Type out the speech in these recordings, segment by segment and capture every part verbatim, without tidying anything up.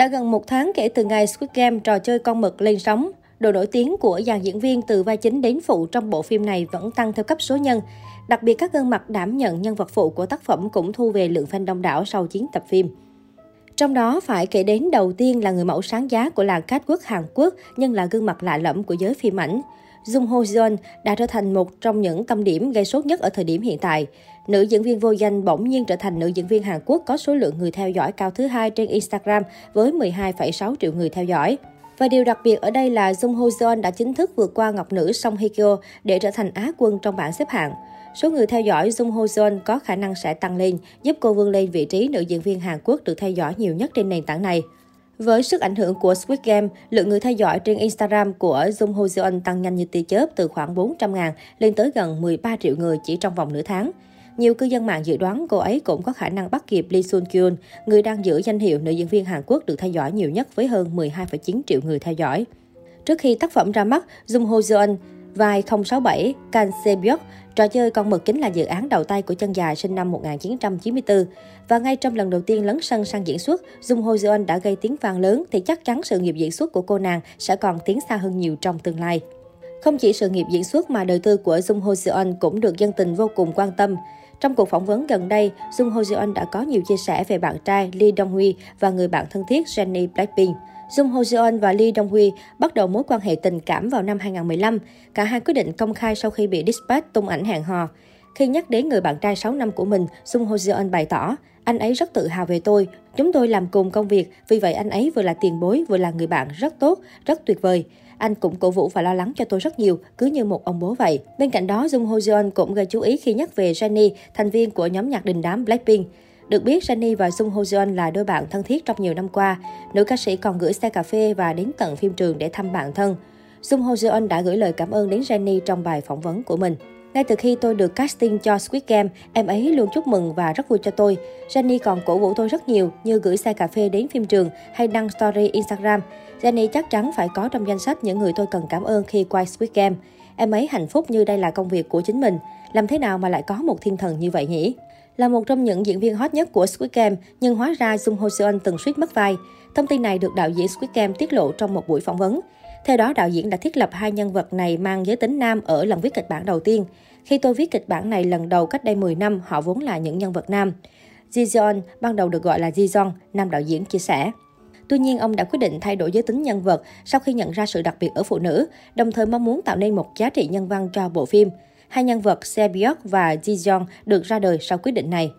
Đã gần một tháng kể từ ngày Squid Game trò chơi con mực lên sóng, độ nổi tiếng của dàn diễn viên từ vai chính đến phụ trong bộ phim này vẫn tăng theo cấp số nhân. Đặc biệt các gương mặt đảm nhận nhân vật phụ của tác phẩm cũng thu về lượng fan đông đảo sau chín tập phim. Trong đó phải kể đến đầu tiên là người mẫu sáng giá của làng catwalk Hàn Quốc nhưng là gương mặt lạ lẫm của giới phim ảnh. Jung Ho-yeon đã trở thành một trong những tâm điểm gây sốt nhất ở thời điểm hiện tại. Nữ diễn viên vô danh bỗng nhiên trở thành nữ diễn viên Hàn Quốc có số lượng người theo dõi cao thứ hai trên Instagram với mười hai phẩy sáu triệu người theo dõi. Và điều đặc biệt ở đây là Jung Ho-yeon đã chính thức vượt qua ngọc nữ Song Hye-kyo để trở thành Á quân trong bảng xếp hạng. Số người theo dõi Jung Ho-yeon có khả năng sẽ tăng lên, giúp cô vươn lên vị trí nữ diễn viên Hàn Quốc được theo dõi nhiều nhất trên nền tảng này. Với sức ảnh hưởng của Squid Game, lượng người theo dõi trên Instagram của Jung Ho-yeon tăng nhanh như tia chớp từ khoảng bốn trăm nghìn lên tới gần mười ba triệu người chỉ trong vòng nửa tháng. Nhiều cư dân mạng dự đoán cô ấy cũng có khả năng bắt kịp Lee Sun-kyun, người đang giữ danh hiệu nữ diễn viên Hàn Quốc được theo dõi nhiều nhất với hơn mười hai phẩy chín triệu người theo dõi. Trước khi tác phẩm ra mắt, Jung Ho-yeon vai không sáu bảy Kang Sae-byeok, trò chơi con mực chính là dự án đầu tay của chân dài sinh năm một nghìn chín trăm chín mươi tư. Và ngay trong lần đầu tiên lấn sân sang diễn xuất, Jung Ho-yeon đã gây tiếng vang lớn thì chắc chắn sự nghiệp diễn xuất của cô nàng sẽ còn tiến xa hơn nhiều trong tương lai. Không chỉ sự nghiệp diễn xuất mà đời tư của Jung Ho-yeon cũng được dân tình vô cùng quan tâm. Trong cuộc phỏng vấn gần đây, Jung Ho-yeon đã có nhiều chia sẻ về bạn trai Lee Dong Hwi và người bạn thân thiết Jennie Blackpink. Jung Ho-yeon và Lee Dong Hwi bắt đầu mối quan hệ tình cảm vào năm hai nghìn không trăm mười lăm. Cả hai quyết định công khai sau khi bị Dispatch tung ảnh hẹn hò. Khi nhắc đến người bạn trai sáu năm của mình, Jung Ho-yeon bày tỏ, anh ấy rất tự hào về tôi. Chúng tôi làm cùng công việc, vì vậy anh ấy vừa là tiền bối, vừa là người bạn rất tốt, rất tuyệt vời. Anh cũng cổ vũ và lo lắng cho tôi rất nhiều, cứ như một ông bố vậy. Bên cạnh đó, Jung Ho-yeon cũng gây chú ý khi nhắc về Jennie, thành viên của nhóm nhạc đình đám Blackpink. Được biết, Jennie và Jung Ho-yeon là đôi bạn thân thiết trong nhiều năm qua. Nữ ca sĩ còn gửi xe cà phê và đến tận phim trường để thăm bạn thân. Jung Ho-yeon đã gửi lời cảm ơn đến Jennie trong bài phỏng vấn của mình. Ngay từ khi tôi được casting cho Squid Game, em ấy luôn chúc mừng và rất vui cho tôi. Jennie còn cổ vũ tôi rất nhiều như gửi xe cà phê đến phim trường hay đăng story Instagram. Jennie chắc chắn phải có trong danh sách những người tôi cần cảm ơn khi quay Squid Game. Em ấy hạnh phúc như đây là công việc của chính mình. Làm thế nào mà lại có một thiên thần như vậy nhỉ? Là một trong những diễn viên hot nhất của Squid Game, nhưng hóa ra Jung Ho-yeon từng suýt mất vai. Thông tin này được đạo diễn Squid Game tiết lộ trong một buổi phỏng vấn. Theo đó, đạo diễn đã thiết lập hai nhân vật này mang giới tính nam ở lần viết kịch bản đầu tiên. Khi tôi viết kịch bản này lần đầu cách đây mười năm, họ vốn là những nhân vật nam. Ji Zizion, ban đầu được gọi là Ji Zizion, nam đạo diễn chia sẻ. Tuy nhiên, ông đã quyết định thay đổi giới tính nhân vật sau khi nhận ra sự đặc biệt ở phụ nữ, đồng thời mong muốn tạo nên một giá trị nhân văn cho bộ phim. Hai nhân vật Sae-byeok và Ji Zizion được ra đời sau quyết định này.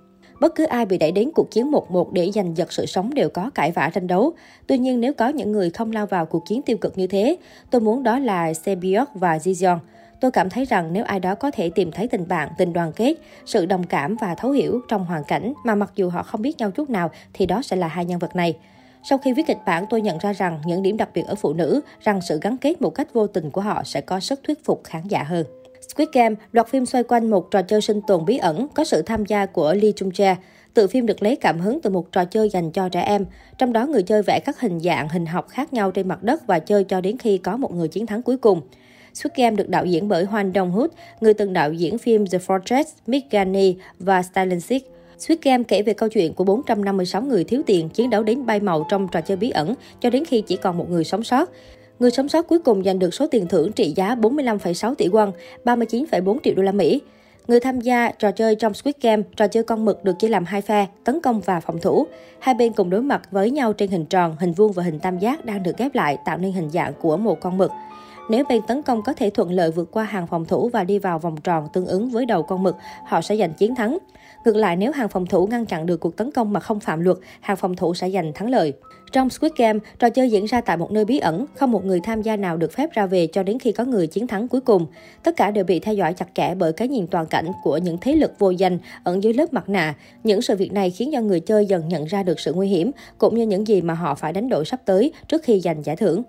Bất cứ ai bị đẩy đến cuộc chiến một một để giành giật sự sống đều có cãi vã tranh đấu. Tuy nhiên, nếu có những người không lao vào cuộc chiến tiêu cực như thế, tôi muốn đó là Sae-byeok và Ji Zizion. Tôi cảm thấy rằng nếu ai đó có thể tìm thấy tình bạn, tình đoàn kết, sự đồng cảm và thấu hiểu trong hoàn cảnh mà mặc dù họ không biết nhau chút nào thì đó sẽ là hai nhân vật này. Sau khi viết kịch bản, tôi nhận ra rằng những điểm đặc biệt ở phụ nữ, rằng sự gắn kết một cách vô tình của họ sẽ có sức thuyết phục khán giả hơn. Squid Game, loạt phim xoay quanh một trò chơi sinh tồn bí ẩn có sự tham gia của Lee Jung-jae. Tựa phim được lấy cảm hứng từ một trò chơi dành cho trẻ em, trong đó người chơi vẽ các hình dạng, hình học khác nhau trên mặt đất và chơi cho đến khi có một người chiến thắng cuối cùng. Squid Game được đạo diễn bởi Hwang Dong-hyuk, người từng đạo diễn phim The Fortress, Miss Granny và Silenced. Squid Game kể về câu chuyện của bốn trăm năm mươi sáu người thiếu tiền chiến đấu đến bay màu trong trò chơi bí ẩn cho đến khi chỉ còn một người sống sót. Người sống sót cuối cùng giành được số tiền thưởng trị giá bốn mươi lăm phẩy sáu tỷ won, ba mươi chín phẩy bốn triệu đô la Mỹ. Người tham gia trò chơi trong Squid Game, trò chơi con mực được chia làm hai phe, tấn công và phòng thủ. Hai bên cùng đối mặt với nhau trên hình tròn, hình vuông và hình tam giác đang được ghép lại tạo nên hình dạng của một con mực. Nếu bên tấn công có thể thuận lợi vượt qua hàng phòng thủ và đi vào vòng tròn tương ứng với đầu con mực, họ sẽ giành chiến thắng. Ngược lại, nếu hàng phòng thủ ngăn chặn được cuộc tấn công mà không phạm luật, hàng phòng thủ sẽ giành thắng lợi. Trong Squid Game, trò chơi diễn ra tại một nơi bí ẩn, không một người tham gia nào được phép ra về cho đến khi có người chiến thắng cuối cùng. Tất cả đều bị theo dõi chặt chẽ bởi cái nhìn toàn cảnh của những thế lực vô danh ẩn dưới lớp mặt nạ. Những sự việc này khiến cho người chơi dần nhận ra được sự nguy hiểm, cũng như những gì mà họ phải đánh đổi sắp tới trước khi giành giải thưởng.